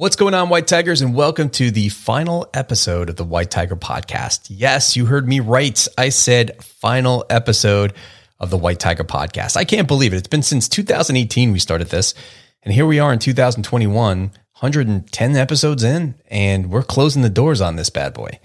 What's going on, White Tigers, and welcome to the final episode of the White Tiger Podcast. Yes, you heard me right. I said final episode of the White Tiger Podcast. I can't believe it. It's been since 2018 we started this, and here we are in 2021, 110 episodes in, and we're closing the doors on this bad boy.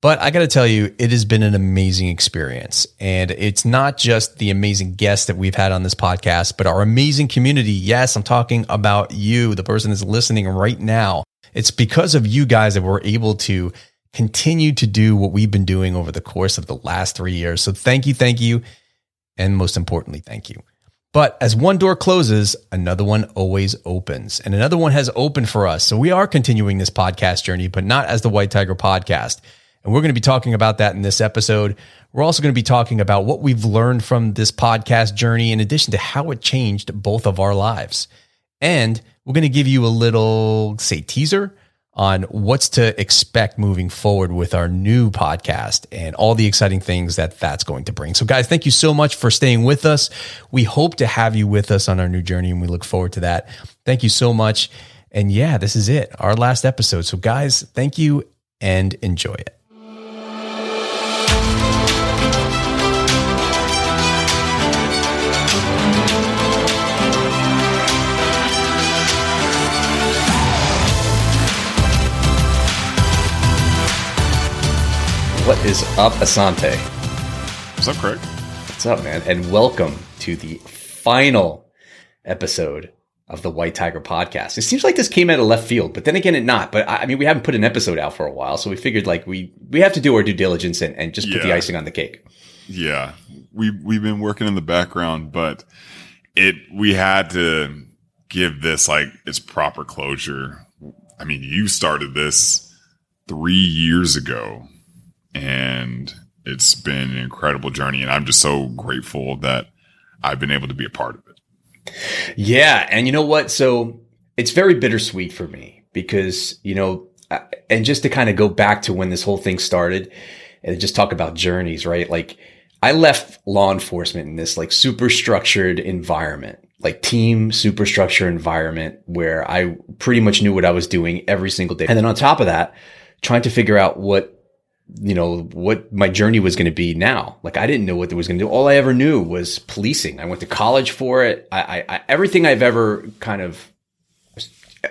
But I got to tell you, it has been an amazing experience, and it's not just the amazing guests that we've had on this podcast, but our amazing community. Yes, I'm talking about you, the person that's listening right now. It's because of you guys that we're able to continue to do what we've been doing over the course of the last 3 years. So thank you, and most importantly, thank you. But as one door closes, another one always opens, and another one has opened for us. So we are continuing this podcast journey, but not as the White Tiger Podcast. And we're going to be talking about that in this episode. We're also going to be talking about what we've learned from this podcast journey, in addition to how it changed both of our lives. And we're going to give you a little, say, teaser on what's to expect moving forward with our new podcast and all the exciting things that that's going to bring. So guys, thank you so much for staying with us. We hope to have you with us on our new journey, and we look forward to that. Thank you so much. And yeah, this is it, our last episode. So guys, thank you and enjoy it. What is up, Asante? What's up, Craig? What's up, man? And welcome to the final episode of the White Tiger Podcast. It seems like this came out of left field, but then again, it not. But I mean, we haven't put an episode out for a while, so we figured like we have to do our due diligence and just put the icing on the cake. Yeah, we've been working in the background, but we had to give this like its proper closure. I mean, you started this 3 years ago. And it's been an incredible journey, and I'm just so grateful that I've been able to be a part of it. Yeah. And you know what? So it's very bittersweet for me because, you know, and just to kind of go back to when this whole thing started and just talk about journeys, right? Like I left law enforcement in this like super structured environment, like team superstructure environment where I pretty much knew what I was doing every single day. And then on top of that, trying to figure out what my journey was going to be now. Like I didn't know what it was going to do. All I ever knew was policing. I went to college for it. I everything I've ever kind of,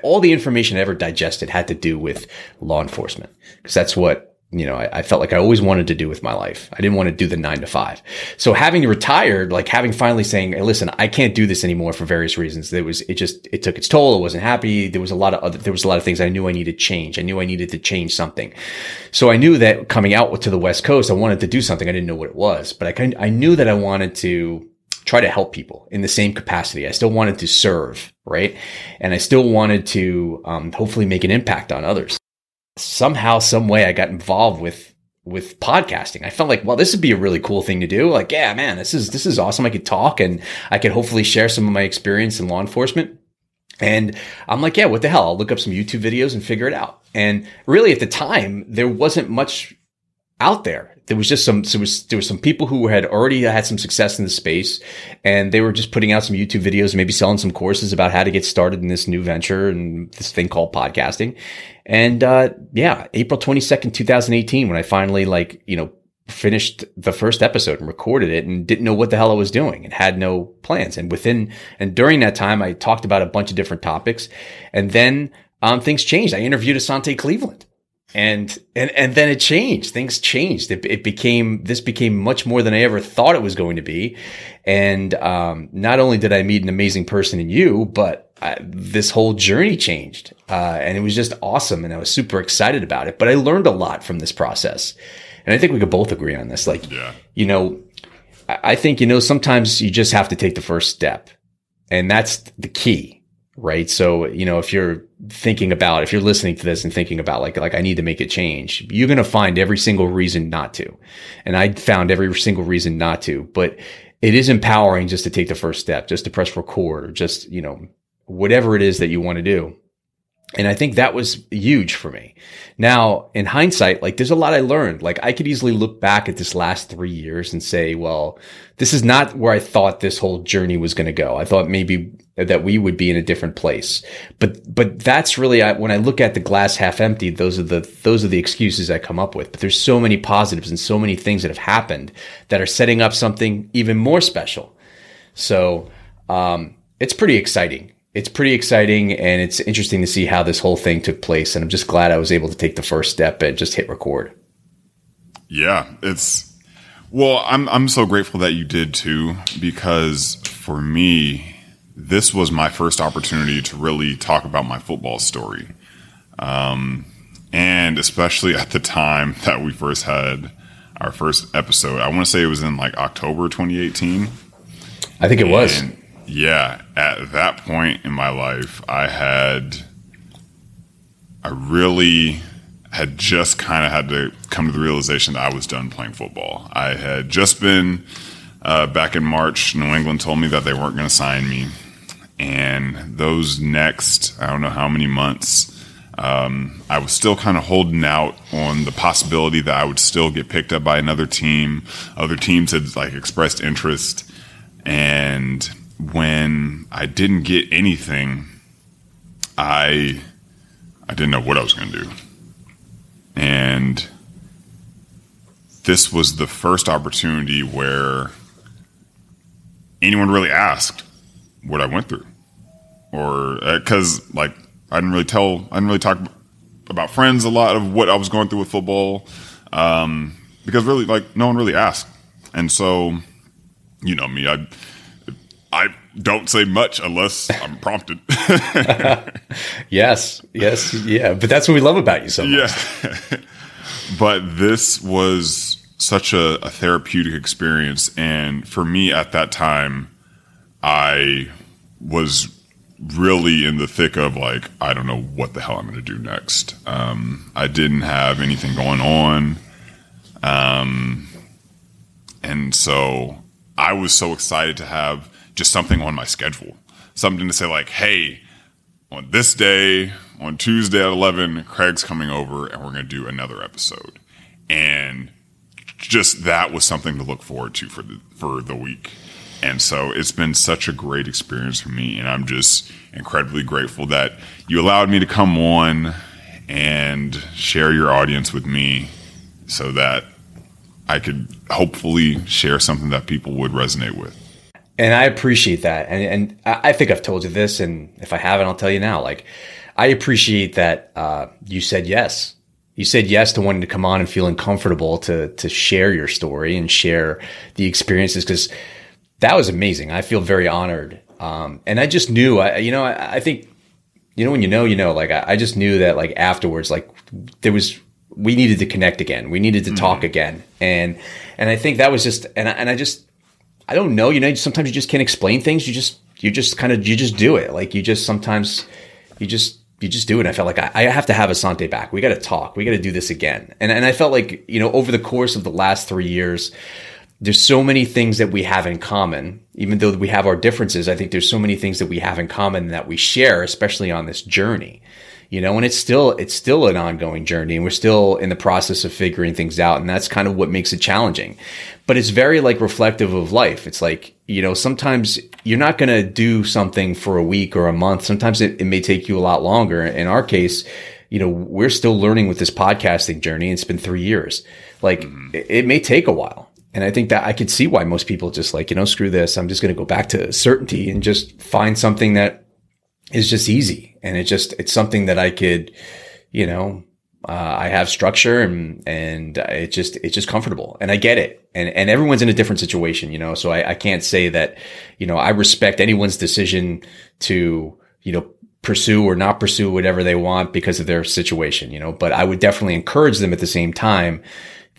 all the information I ever digested had to do with law enforcement. Cause that's what, you know, I felt like I always wanted to do with my life. I didn't want to do the 9 to 5. So having retired, like having finally saying, hey, listen, I can't do this anymore for various reasons. It took its toll. I wasn't happy. There was a lot of things I knew I needed to change. I knew I needed to change something. So I knew that coming out to the West Coast, I wanted to do something. I didn't know what it was, but I knew that I wanted to try to help people in the same capacity. I still wanted to serve, right? And I still wanted to, hopefully make an impact on others. Somehow, some way I got involved with podcasting. I felt like, well, this would be a really cool thing to do. Like, yeah, man, this is awesome. I could talk and I could hopefully share some of my experience in law enforcement. And I'm like, yeah, what the hell? I'll look up some YouTube videos and figure it out. And really at the time, there wasn't much out there. There was some people who had already had some success in the space, and they were just putting out some YouTube videos, maybe selling some courses about how to get started in this new venture and this thing called podcasting. And, April 22nd, 2018, when I finally finished the first episode and recorded it and didn't know what the hell I was doing and had no plans. And during that time, I talked about a bunch of different topics, and then, things changed. I interviewed Asante Cleveland. And then it changed. Things changed. This became much more than I ever thought it was going to be. And, not only did I meet an amazing person in you, but this whole journey changed. And it was just awesome. And I was super excited about it, but I learned a lot from this process. And I think we could both agree on this. I think, sometimes you just have to take the first step, and that's the key. Right. So, if you're listening to this and thinking about like I need to make a change, you're going to find every single reason not to. And I found every single reason not to, but it is empowering just to take the first step, just to press record, or just, whatever it is that you want to do. And I think that was huge for me. Now, in hindsight, like there's a lot I learned. Like I could easily look back at this last 3 years and say, well, this is not where I thought this whole journey was going to go. I thought maybe that we would be in a different place. But that's really, when I look at the glass half empty, those are the excuses I come up with. But there's so many positives and so many things that have happened that are setting up something even more special. So, it's pretty exciting. It's pretty exciting, and it's interesting to see how this whole thing took place. And I'm just glad I was able to take the first step and just hit record. Yeah, I'm so grateful that you did too, because for me, this was my first opportunity to really talk about my football story. And especially at the time that we first had our first episode, I want to say it was in like October 2018. I think it was. Yeah, at that point in my life, I really had just kind of had to come to the realization that I was done playing football. I had just been, back in March, New England told me that they weren't going to sign me. And those next, I don't know how many months, I was still kind of holding out on the possibility that I would still get picked up by another team. Other teams had like expressed interest, and when I didn't get anything, I didn't know what I was going to do. And this was the first opportunity where anyone really asked what I went through, or because like I didn't really talk about friends a lot of what I was going through with football, because really like no one really asked. And so, you know me, I don't say much unless I'm prompted. Yes. Yeah. But that's what we love about you so much. Yeah. But this was such a therapeutic experience. And for me at that time, I was really in the thick of like, I don't know what the hell I'm going to do next. I didn't have anything going on. And so I was so excited to have just something on my schedule, something to say like, hey, on this day, on Tuesday at 11, Craig's coming over and we're going to do another episode. And just that was something to look forward to for the week. And so it's been such a great experience for me. And I'm just incredibly grateful that you allowed me to come on and share your audience with me so that I could hopefully share something that people would resonate with. And I appreciate that. And I think I've told you this, and if I haven't, I'll tell you now. Like, I appreciate that you said yes. You said yes to wanting to come on and feeling comfortable to share your story and share the experiences, because that was amazing. I feel very honored. And I just knew, I think, when like I just knew that like afterwards, like we needed to connect again. We needed to talk again. And I think that was just, I don't know, sometimes you just can't explain things. You just do it. Like you just do it. And I felt like I have to have Asante back. We got to talk. We got to do this again. And I felt like, over the course of the last 3 years, there's so many things that we have in common, even though we have our differences. I think there's so many things that we have in common that we share, especially on this journey, and it's still an ongoing journey, and we're still in the process of figuring things out. And that's kind of what makes it challenging, but it's very like reflective of life. It's like, sometimes you're not going to do something for a week or a month. Sometimes it may take you a lot longer. In our case, we're still learning with this podcasting journey, and it's been 3 years. Like it may take a while. And I think that I could see why most people just like, screw this. I'm just going to go back to certainty and just find something that is just easy. And it's something that I could, I have structure and it's just comfortable, and I get it. And everyone's in a different situation, so I can't say that, I respect anyone's decision to, pursue or not pursue whatever they want because of their situation, but I would definitely encourage them at the same time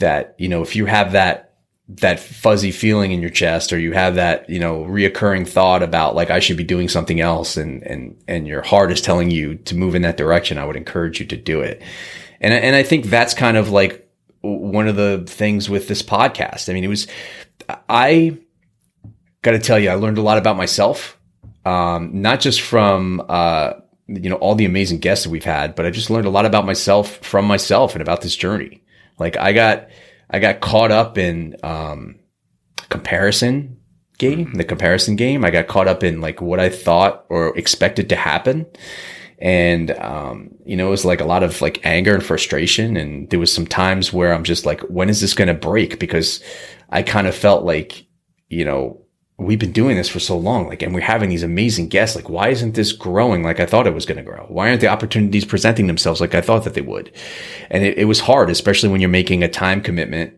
that, if you have that fuzzy feeling in your chest, or you have that, reoccurring thought about like, I should be doing something else, and your heart is telling you to move in that direction, I would encourage you to do it. And I think that's kind of like one of the things with this podcast. I mean, I got to tell you, I learned a lot about myself, not just from, you know, all the amazing guests that we've had, but I just learned a lot about myself from myself and about this journey. Like I got caught up in, the comparison game. I got caught up in like what I thought or expected to happen. And, you know, it was like a lot of like anger and frustration. And there was some times where I'm just like, when is this going to break? Because I kind of felt like, you know, we've been doing this for so long, like, and we're having these amazing guests. Like, why isn't this growing like I thought it was going to grow? Why aren't the opportunities presenting themselves like I thought that they would? And it was hard, especially when you're making a time commitment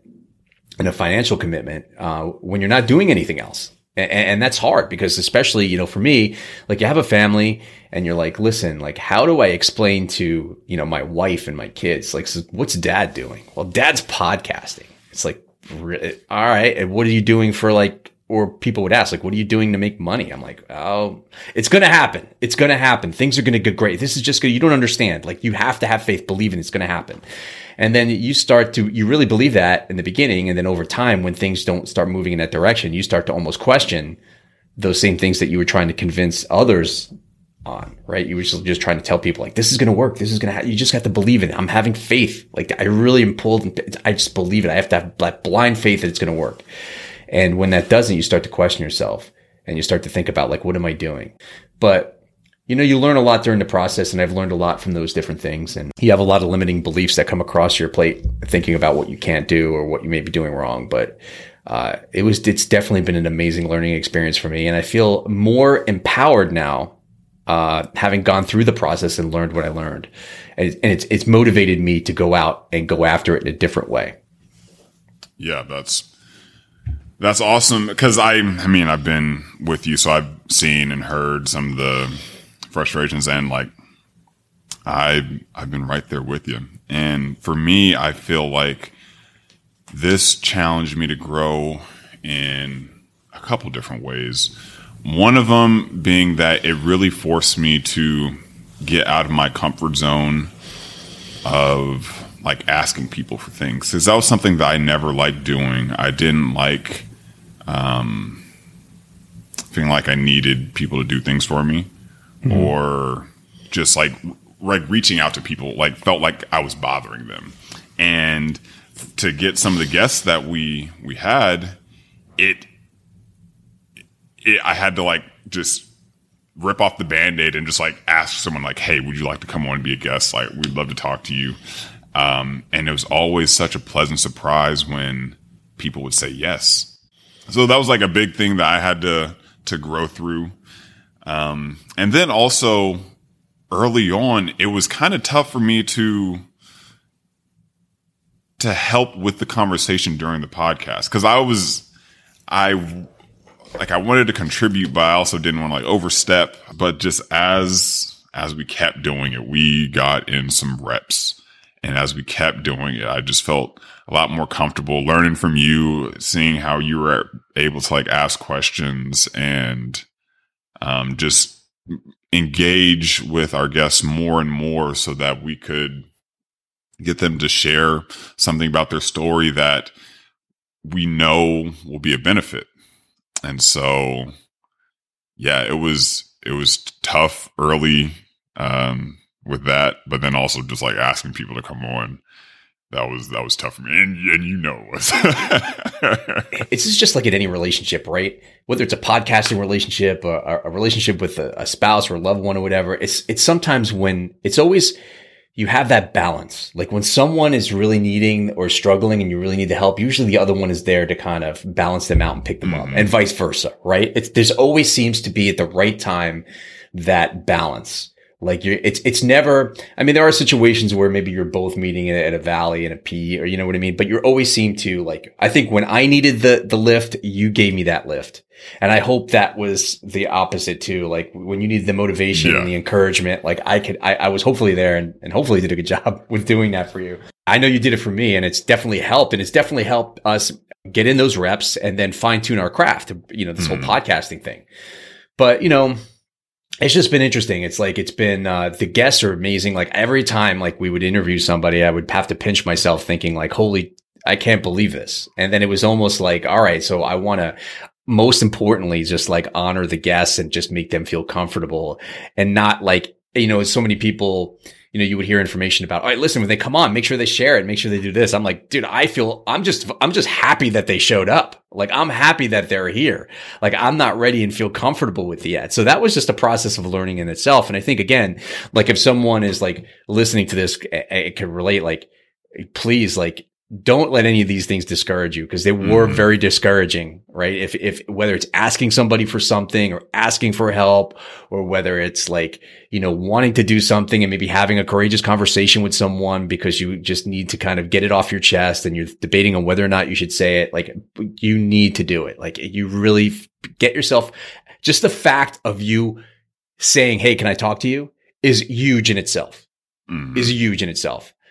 and a financial commitment, when you're not doing anything else. And that's hard because especially, you know, for me, like you have a family and you're like, listen, like, how do I explain to, you know, my wife and my kids, like, so what's dad doing? Well, dad's podcasting. It's like, all right. And what are you doing for like, or people would ask, like, what are you doing to make money? I'm like, oh, it's going to happen. It's going to happen. Things are going to get great. This is just good. You don't understand. Like, you have to have faith, believe in it's going to happen. And then you really believe that in the beginning. And then over time, when things don't start moving in that direction, you start to almost question those same things that you were trying to convince others on, right? You were just trying to tell people like, this is going to work. This is going to happen. You just have to believe it. I'm having faith. Like, I really am pulled. I just believe it. I have to have that blind faith that it's going to work. And when that doesn't, you start to question yourself and you start to think about like, what am I doing? But, you know, you learn a lot during the process, and I've learned a lot from those different things. And you have a lot of limiting beliefs that come across your plate thinking about what you can't do or what you may be doing wrong. But it's definitely been an amazing learning experience for me. And I feel more empowered now, having gone through the process and learned what I learned. And it's motivated me to go out and go after it in a different way. Yeah, That's awesome, because I mean, I've been with you, so I've seen and heard some of the frustrations, and like I've been right there with you. And for me, I feel like this challenged me to grow in a couple different ways. One of them being that it really forced me to get out of my comfort zone of like asking people for things, because that was something that I never liked doing. I didn't like feeling like I needed people to do things for me, or just like reaching out to people, like felt like I was bothering them. And to get some of the guests that we had, I had to like just rip off the Band-Aid and just like ask someone like, hey, would you like to come on and be a guest? Like, we'd love to talk to you. And it was always such a pleasant surprise when people would say yes. So that was like a big thing that I had to grow through. And then also early on, it was kind of tough for me to help with the conversation during the podcast. Cause I wanted to contribute, but I also didn't want to like overstep. But just as we kept doing it, we got in some reps. And as we kept doing it, I just felt a lot more comfortable learning from you, seeing how you were able to like ask questions and just engage with our guests more and more, so that we could get them to share something about their story that we know will be a benefit. And so, yeah, it was tough early, with that, but then also just like asking people to come on, that was tough for me, and you know it was. It's just like in any relationship, right? Whether it's a podcasting relationship or a relationship with a spouse or a loved one or whatever, it's sometimes when it's always you have that balance. Like when someone is really needing or struggling and you really need the help, usually the other one is there to kind of balance them out and pick them up, and vice versa, right? There's always seems to be at the right time that balance. Like it's never, I mean, there are situations where maybe you're both meeting at a valley and a P, or you know what I mean? But you always seem to like, I think when I needed the lift, you gave me that lift. And I hope that was the opposite too. Like when you needed the motivation and the encouragement, like I was hopefully there and hopefully did a good job with doing that for you. I know you did it for me, and it's definitely helped. And it's definitely helped us get in those reps and then fine tune our craft, you know, this whole podcasting thing. But you know, it's just been interesting. It's like, it's been, the guests are amazing. Like every time, like we would interview somebody, I would have to pinch myself thinking like, holy, I can't believe this. And then it was almost like, all right, so I want to most importantly, just like honor the guests and just make them feel comfortable and not like you know, so many people, you know, you would hear information about, all right, listen, when they come on, make sure they share it, make sure they do this. I'm like, dude, I'm just happy that they showed up. Like, I'm happy that they're here. Like, I'm not ready and feel comfortable with it yet. So that was just a process of learning in itself. And I think, again, like, if someone is like listening to this, it can relate, like, please, like, don't let any of these things discourage you, because they were very discouraging, right? If whether it's asking somebody for something or asking for help, or whether it's like, you know, wanting to do something and maybe having a courageous conversation with someone because you just need to kind of get it off your chest and you're debating on whether or not you should say it. Like, you need to do it. Like, you really get yourself, just the fact of you saying, hey, can I talk to you, is huge in itself,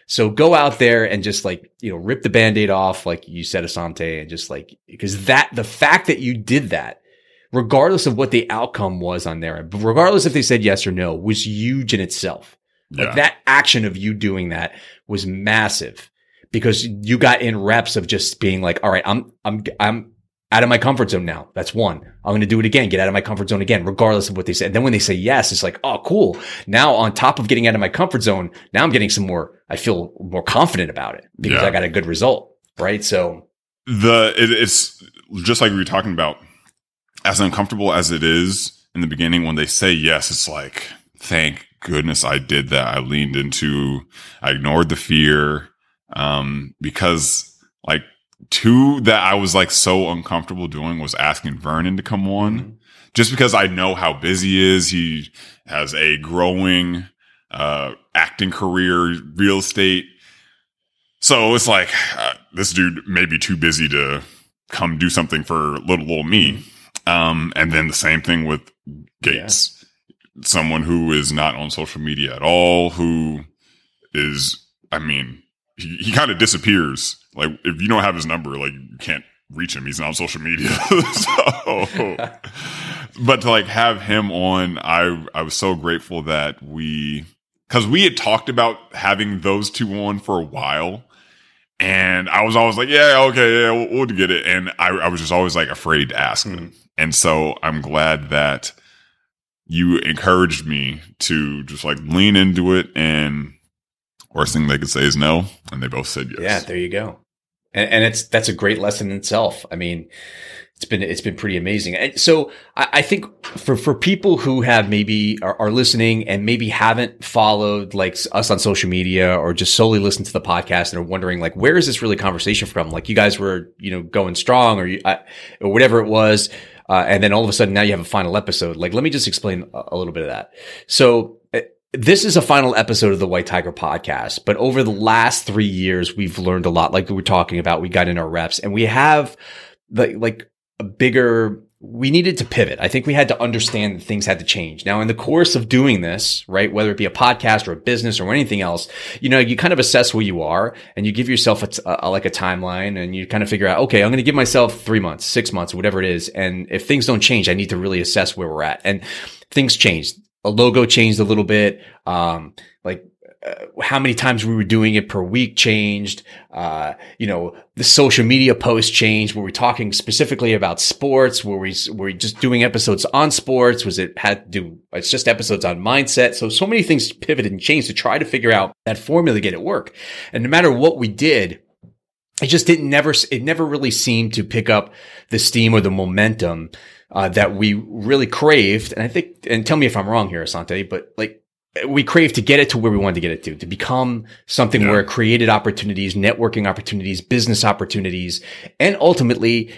So go out there and just, like, you know, rip the Band-Aid off, like you said, Asante, and just like, because the fact that you did that, regardless of what the outcome was on their end, regardless if they said yes or no, was huge in itself. Yeah. Like, that action of you doing that was massive, because you got in reps of just being like, all right, I'm out of my comfort zone now. That's one. I'm going to do it again. Get out of my comfort zone again, regardless of what they say. And then when they say yes, it's like, oh, cool. Now, on top of getting out of my comfort zone, now I'm getting some more, I feel more confident about it, because I got a good result. Right. So it's just like we were talking about, as uncomfortable as it is in the beginning, when they say yes, it's like, thank goodness I did that. I leaned into, I ignored the fear. Because, like, two that I was, like, so uncomfortable doing was asking Vernon to come on, just because I know how busy he is. He has a growing acting career, real estate. So it's like, this dude may be too busy to come do something for little me. And then the same thing with Gates, someone who is not on social media at all, who is, I mean, he kind of disappears. Like, if you don't have his number, like, you can't reach him. He's not on social media. But to, like, have him on, I was so grateful that because we had talked about having those two on for a while. And I was always like, we'll get it. And I was just always, like, afraid to ask them. And so I'm glad that you encouraged me to just, like, lean into it. And worst thing they could say is no, and they both said yes. Yeah, there you go. And that's a great lesson in itself. I mean, it's been pretty amazing. And so I think for people who have maybe are listening and maybe haven't followed, like, us on social media, or just solely listened to the podcast and are wondering, like, where is this really conversation from? Like, you guys were, you know, going strong, or whatever it was. And then all of a sudden now you have a final episode. Like, let me just explain a little bit of that. So, this is a final episode of the White Tiger podcast, but over the last 3 years, we've learned a lot. Like we were talking about, we got in our reps, and we have we needed to pivot. I think we had to understand that things had to change. Now, in the course of doing this, right, whether it be a podcast or a business or anything else, you know, you kind of assess where you are, and you give yourself a timeline, and you kind of figure out, okay, I'm going to give myself 3 months, 6 months, whatever it is. And if things don't change, I need to really assess where we're at. And things changed. A logo changed a little bit. How many times we were doing it per week changed. You know, the social media post changed. Were we talking specifically about sports? Were we just doing episodes on sports? It's just episodes on mindset. So many things pivoted and changed to try to figure out that formula to get it work. And no matter what we did, it just never really seemed to pick up the steam or the momentum that we really craved. And I think, and tell me if I'm wrong here, Asante, but like we craved to get it to where we wanted to get it to become something where it created opportunities, networking opportunities, business opportunities, and ultimately,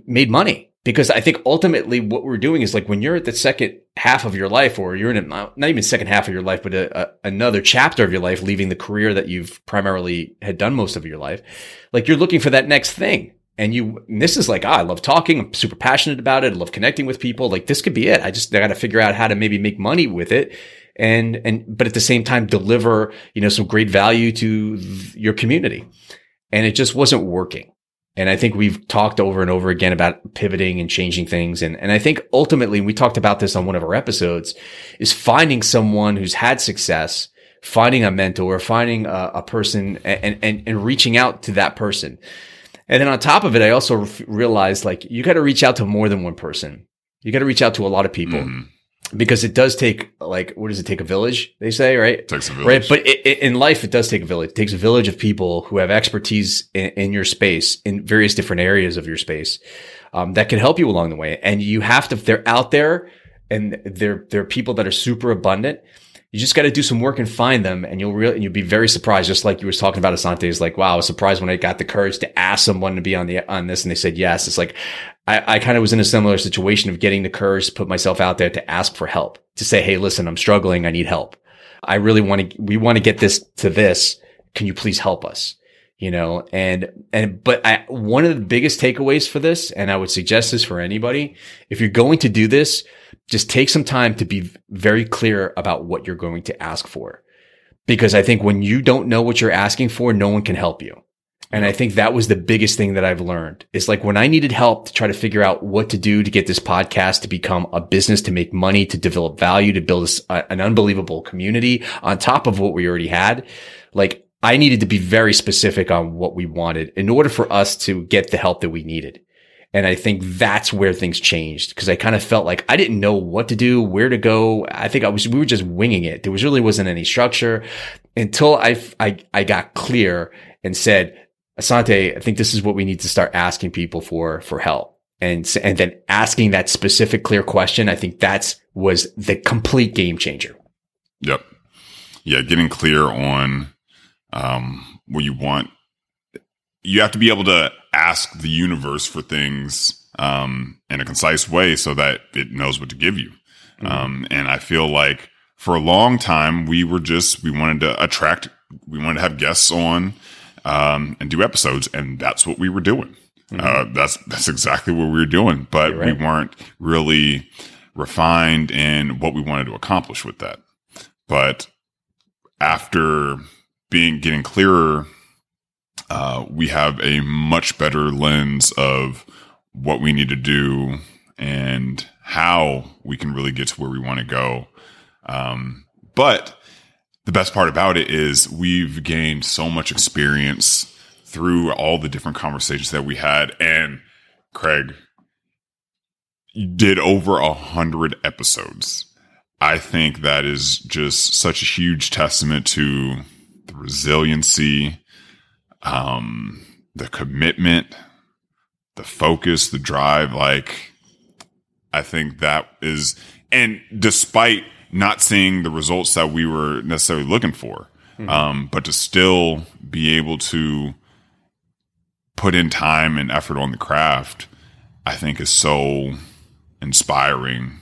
made money. Because I think ultimately what we're doing is, like, when you're at the second half of your life, or you're in not even second half of your life, but another chapter of your life, leaving the career that you've primarily had done most of your life, like you're looking for that next thing. And this is like, I love talking. I'm super passionate about it. I love connecting with people. Like, this could be it. I got to figure out how to maybe make money with it. But at the same time, deliver, you know, some great value to your community. And it just wasn't working. And I think we've talked over and over again about pivoting and changing things. And I think ultimately, and we talked about this on one of our episodes, is finding someone who's had success, finding a mentor, finding a person, and reaching out to that person. And then on top of it, I also realized, like, you got to reach out to more than one person. You got to reach out to a lot of people because it does take, like, what does it take? A village, they say, right? It takes a village. Right? But in life, it does take a village. It takes a village of people who have expertise in your space, in various different areas of your space, that can help you along the way. And you have to, they're out there and they're people that are super abundant. You just got to do some work and find them, and you'll be very surprised. Just like you were talking about, Asante is like, wow, I was surprised when I got the courage to ask someone to be on this, and they said yes. It's like I kind of was in a similar situation of getting the courage to put myself out there, to ask for help, to say, hey, listen, I'm struggling, I need help. I really we want to get this to this. Can you please help us? You know, but one of the biggest takeaways for this, and I would suggest this for anybody, if you're going to do this, just take some time to be very clear about what you're going to ask for. Because I think when you don't know what you're asking for, no one can help you. And I think that was the biggest thing that I've learned. It's like when I needed help to try to figure out what to do to get this podcast to become a business, to make money, to develop value, to build an unbelievable community on top of what we already had. Like, I needed to be very specific on what we wanted in order for us to get the help that we needed. And I think that's where things changed, because I kind of felt like I didn't know what to do, where to go. I think we were just winging it. There really wasn't any structure until I got clear and said, Asante, I think this is what we need to start asking people for help. And then asking that specific, clear question. I think was the complete game changer. Yep. Yeah. Getting clear on, what you want. You have to be able to ask the universe for things in a concise way so that it knows what to give you. Mm-hmm. And I feel like for a long time, we wanted to attract, we wanted to have guests on and do episodes. And that's what we were doing. Mm-hmm. That's exactly what we were doing. But You're right. We weren't really refined in what we wanted to accomplish with that. But after getting clearer, we have a much better lens of what we need to do and how we can really get to where we want to go. But the best part about it is we've gained so much experience through all the different conversations that we had. And Craig, you did over 100 episodes. I think that is just such a huge testament to the resiliency, the commitment, the focus, the drive. Like, I think that is, and despite not seeing the results that we were necessarily looking for, but to still be able to put in time and effort on the craft, I think is so inspiring.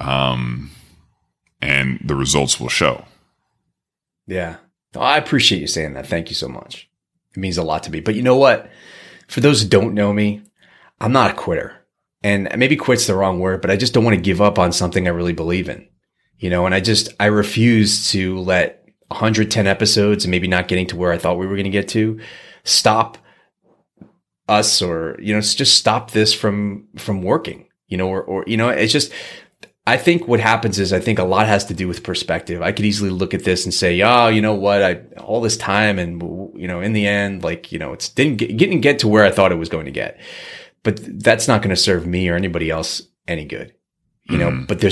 And the results will show. Yeah. I appreciate you saying that. Thank you so much. It means a lot to me. But you know what? For those who don't know me, I'm not a quitter. And maybe quit's the wrong word, but I just don't want to give up on something I really believe in. You know, and I refuse to let 110 episodes and maybe not getting to where I thought we were going to get to stop us, or, you know, it's just stop this from working, you know, or, you know, it's just, I think what happens is, I think a lot has to do with perspective. I could easily look at this and say, oh, you know what, all this time and, you know, in the end, like, you know, it didn't get to where I thought it was going to get, but that's not going to serve me or anybody else any good, you know, but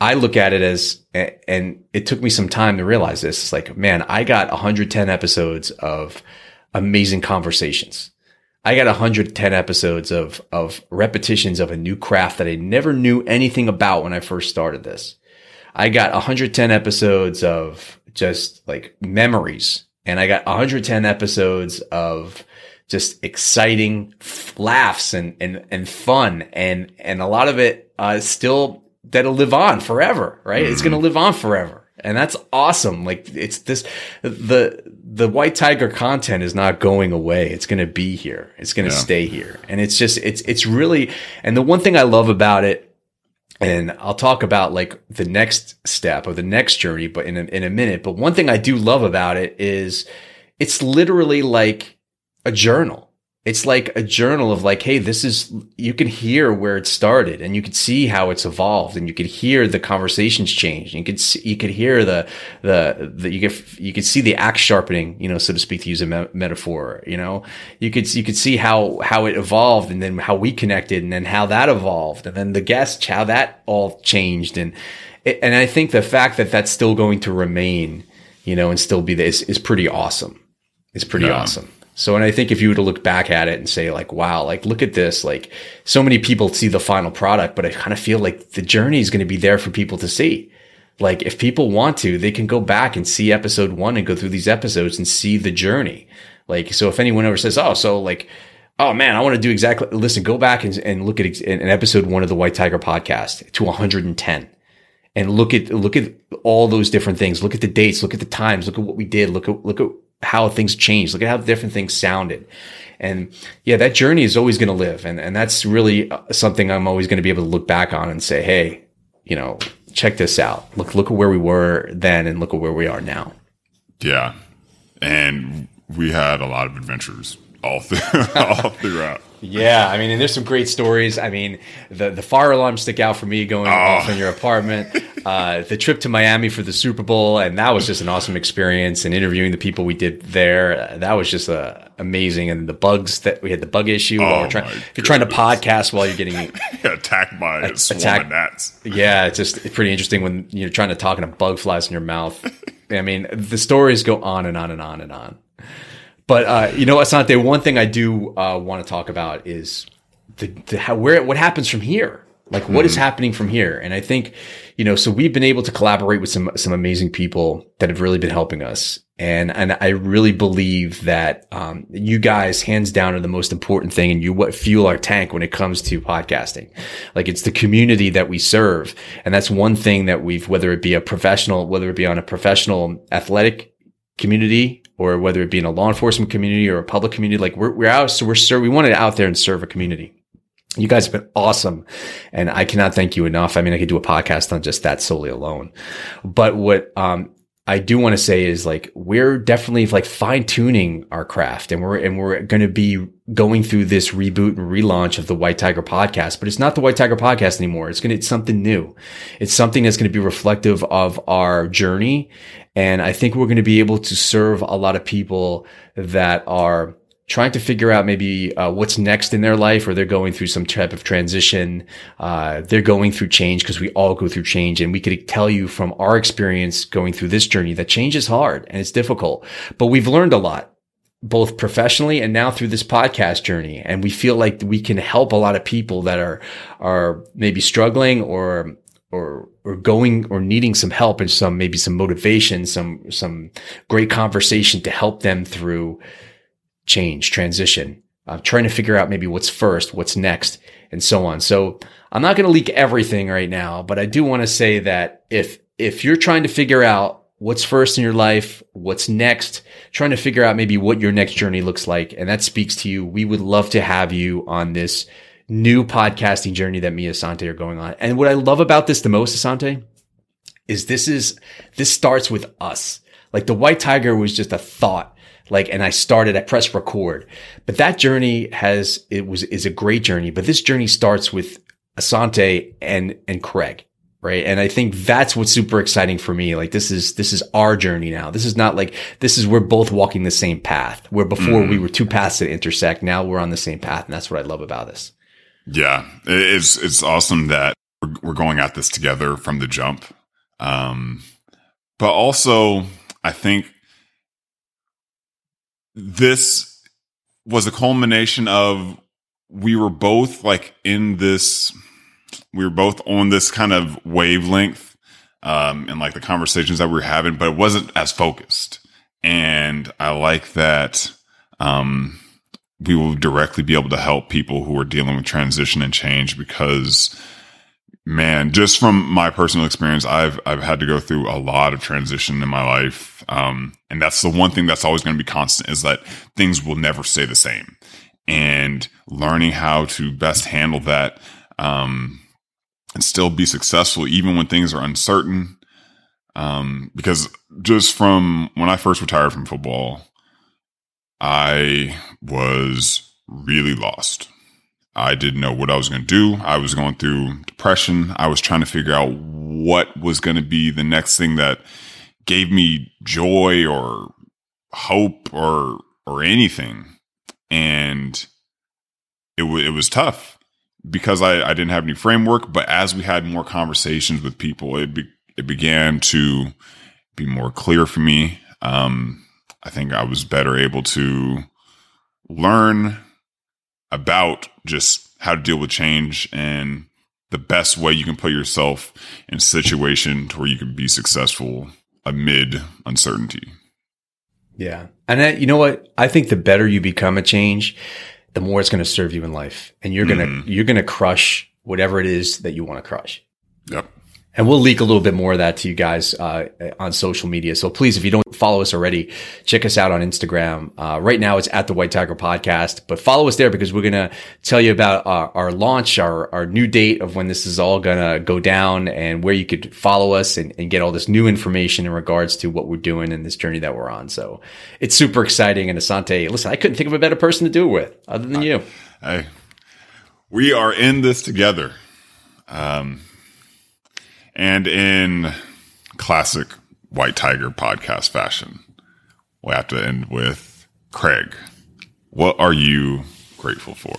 I look at it as, and it took me some time to realize this. It's like, man, I got 110 episodes of amazing conversations. I got 110 episodes of repetitions of a new craft that I never knew anything about when I first started this. I got 110 episodes of just like memories, and I got 110 episodes of just exciting laughs and fun. And a lot of it still that'll live on forever, right? Mm-hmm. It's going to live on forever. And that's awesome. Like, it's this, the White Tiger content is not going away. It's going to be here. It's going to stay here. And it's just, it's really, and the one thing I love about it, and I'll talk about like the next step or the next journey, but in a minute, but one thing I do love about it is it's literally like a journal. It's like a journal of like, hey, you can hear where it started, and you can see how it's evolved, and you can hear the conversations change, and you could hear you could see the axe sharpening, you know, so to speak, to use a metaphor, you know, you could see how it evolved, and then how we connected, and then how that evolved, and then the guests, how that all changed. And And I think the fact that that's still going to remain, you know, and still be this is pretty awesome. It's pretty awesome. So, and I think if you were to look back at it and say like, wow, like look at this, like so many people see the final product, but I kind of feel like the journey is going to be there for people to see. Like if people want to, they can go back and see episode one and go through these episodes and see the journey. Like, so if anyone ever says, oh, so like, oh man, I want to do exactly, listen, go back and look at an episode one of the White Tiger podcast to 110 and look at all those different things. Look at the dates, look at the times, look at what we did, look at how things changed, look at how different things sounded. And yeah, that journey is always going to live. And that's really something I'm always going to be able to look back on and say, hey, you know, check this out. Look at where we were then and look at where we are now. Yeah. And we had a lot of adventures all throughout. Yeah. I mean, and there's some great stories. I mean, the fire alarms stick out for me going off in your apartment, the trip to Miami for the Super Bowl. And that was just an awesome experience, and interviewing the people we did there. That was just amazing. And the bugs that we had, the bug issue. While you're trying to podcast while you're getting attacked by a swarm of gnats. Yeah. It's pretty interesting when you're trying to talk and a bug flies in your mouth. I mean, the stories go on and on and on and on. But, you know, Asante, one thing I do want to talk about is what happens from here. Like, what is happening from here? And I think, you know, so we've been able to collaborate with some amazing people that have really been helping us. And I really believe that you guys, hands down, are the most important thing, and what fuel our tank when it comes to podcasting. Like, it's the community that we serve. And that's one thing that we've, whether it be on a professional athletic community, or whether it be in a law enforcement community or a public community, like we're out. So we wanted out there and serve a community. You guys have been awesome, and I cannot thank you enough. I mean, I could do a podcast on just that solely alone. But what I do want to say is, like, we're definitely like fine tuning our craft, and we're going to be going through this reboot and relaunch of the White Tiger podcast, but it's not the White Tiger podcast anymore. It's something new. It's something that's going to be reflective of our journey. And I think we're going to be able to serve a lot of people that are trying to figure out maybe what's next in their life, or they're going through some type of transition. They're going through change, because we all go through change. And we could tell you from our experience going through this journey that change is hard and it's difficult, but we've learned a lot, both professionally and now through this podcast journey. And we feel like we can help a lot of people that are maybe struggling or going or needing some help and maybe some motivation, some great conversation to help them through change, transition, trying to figure out maybe what's first, what's next, and so on. So I'm not going to leak everything right now, but I do want to say that if you're trying to figure out what's first in your life, what's next, trying to figure out maybe what your next journey looks like, and that speaks to you, we would love to have you on this new podcasting journey that me and Asante are going on. And what I love about this the most, Asante, is this starts with us. Like, the White Tiger was just a thought. Like, and I pressed record, but that journey is a great journey, but this journey starts with Asante and Craig. Right. And I think that's what's super exciting for me. Like, this is our journey now. This is not like, we're both walking the same path, where before we were two paths that intersect. Now we're on the same path. And that's what I love about this. Yeah, it's awesome that we're going at this together from the jump. But also, I think this was a culmination of we were both on this kind of wavelength and like the conversations that we were having, but it wasn't as focused. And I like that. We will directly be able to help people who are dealing with transition and change, because, man, just from my personal experience, I've had to go through a lot of transition in my life. And that's the one thing that's always going to be constant, is that things will never stay the same, and learning how to best handle that, and still be successful, even when things are uncertain. Because just from when I first retired from football, I was really lost. I didn't know what I was going to do. I was going through depression. I was trying to figure out what was going to be the next thing that gave me joy or hope or anything. And it was tough. because I didn't have any framework, but as we had more conversations with people, it began to be more clear for me. I think I was better able to learn about just how to deal with change and the best way you can put yourself in a situation to where you can be successful amid uncertainty. Yeah. And that, you know what? I think the better you become at change, the more it's going to serve you in life, and you're going to crush whatever it is that you want to crush. Yep. And we'll leak a little bit more of that to you guys on social media. So please, if you don't follow us already, check us out on Instagram. Right now it's at The White Tiger Podcast, but follow us there because we're going to tell you about our launch, our new date of when this is all going to go down and where you could follow us and get all this new information in regards to what we're doing and this journey that we're on. So it's super exciting. And Asante, listen, I couldn't think of a better person to do it with other than you. We are in this together. And in classic White Tiger podcast fashion, we'll have to end with Craig. What are you grateful for?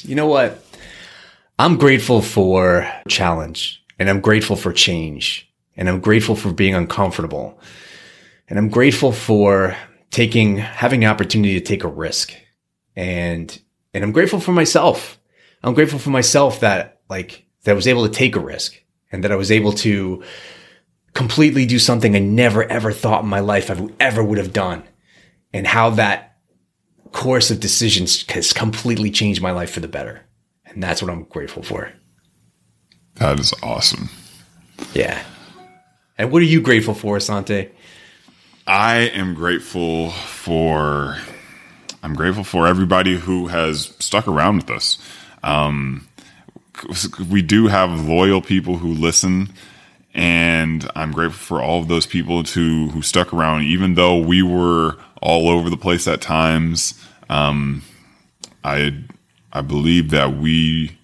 You know what? I'm grateful for challenge, and I'm grateful for change, and I'm grateful for being uncomfortable, and I'm grateful for having the opportunity to take a risk. And I'm grateful for myself. I'm grateful for myself that I was able to take a risk. And that I was able to completely do something I never, ever thought in my life I ever would have done. And how that course of decisions has completely changed my life for the better. And that's what I'm grateful for. That is awesome. Yeah. And what are you grateful for, Asante? I'm grateful for everybody who has stuck around with us. We do have loyal people who listen, and I'm grateful for all of those people who stuck around, even though we were all over the place at times. I believe that we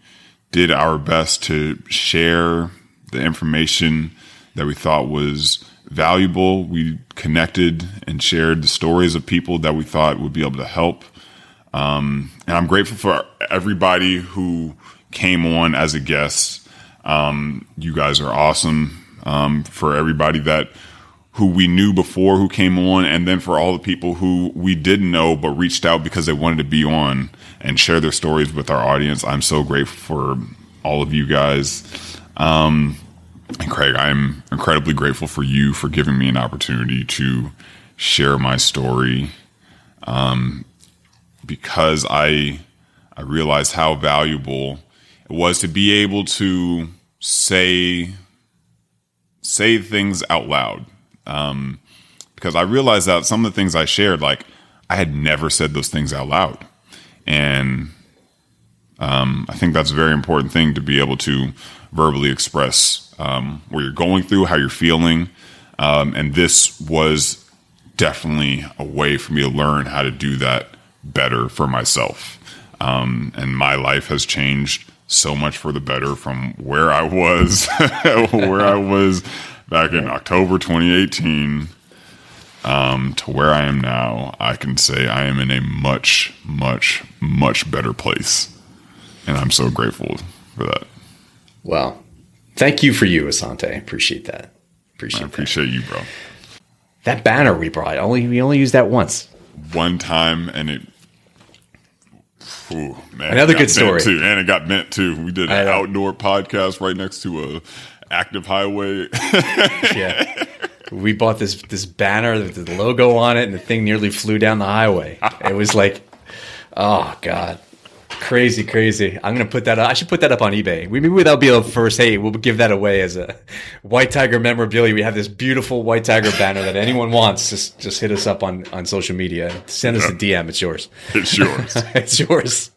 did our best to share the information that we thought was valuable. We connected and shared the stories of people that we thought would be able to help. And I'm grateful for everybody who came on as a guest. You guys are awesome. For everybody who we knew before who came on, and then for all the people who we didn't know but reached out because they wanted to be on and share their stories with our audience. I'm so grateful for all of you guys. And Craig, I'm incredibly grateful for you for giving me an opportunity to share my story, because I realized how valuable it was to be able to say things out loud. Because I realized that some of the things I shared, I had never said those things out loud. And I think that's a very important thing, to be able to verbally express what you're going through, how you're feeling. And this was definitely a way for me to learn how to do that better for myself. And my life has changed so much for the better from where I was, back in October 2018, to where I am now. I can say I am in a much, much, much better place. And I'm so grateful for that. Well, thank you for you, Asante. Appreciate that. I appreciate you, bro. That banner we brought, we only used that once. One time, and it... Ooh, man, another good story. And it got bent too. We did an outdoor podcast right next to a active highway. Yeah. We bought this banner with the logo on it, and the thing nearly flew down the highway. It was like, oh God. Crazy. I'm going to put that up. I should put that up on eBay. Maybe that'll be the first, hey, we'll give that away as a White Tiger memorabilia. We have this beautiful White Tiger banner that anyone wants. Just hit us up on social media. Send us a DM. It's yours. It's yours.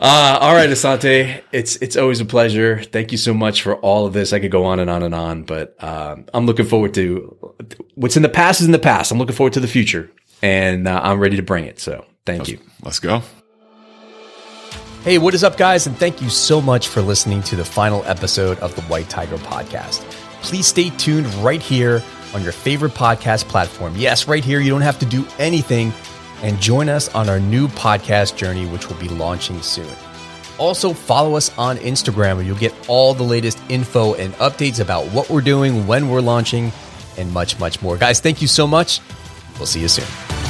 All right, Asante. It's always a pleasure. Thank you so much for all of this. I could go on and on and on, but I'm looking forward to what's in the past is in the past. I'm looking forward to the future, and I'm ready to bring it. So thank you. Let's go. Hey, what is up, guys? And thank you so much for listening to the final episode of the White Tiger Podcast. Please stay tuned right here on your favorite podcast platform. Yes, right here. You don't have to do anything. And join us on our new podcast journey, which will be launching soon. Also, follow us on Instagram where you'll get all the latest info and updates about what we're doing, when we're launching, and much, much more. Guys, thank you so much. We'll see you soon.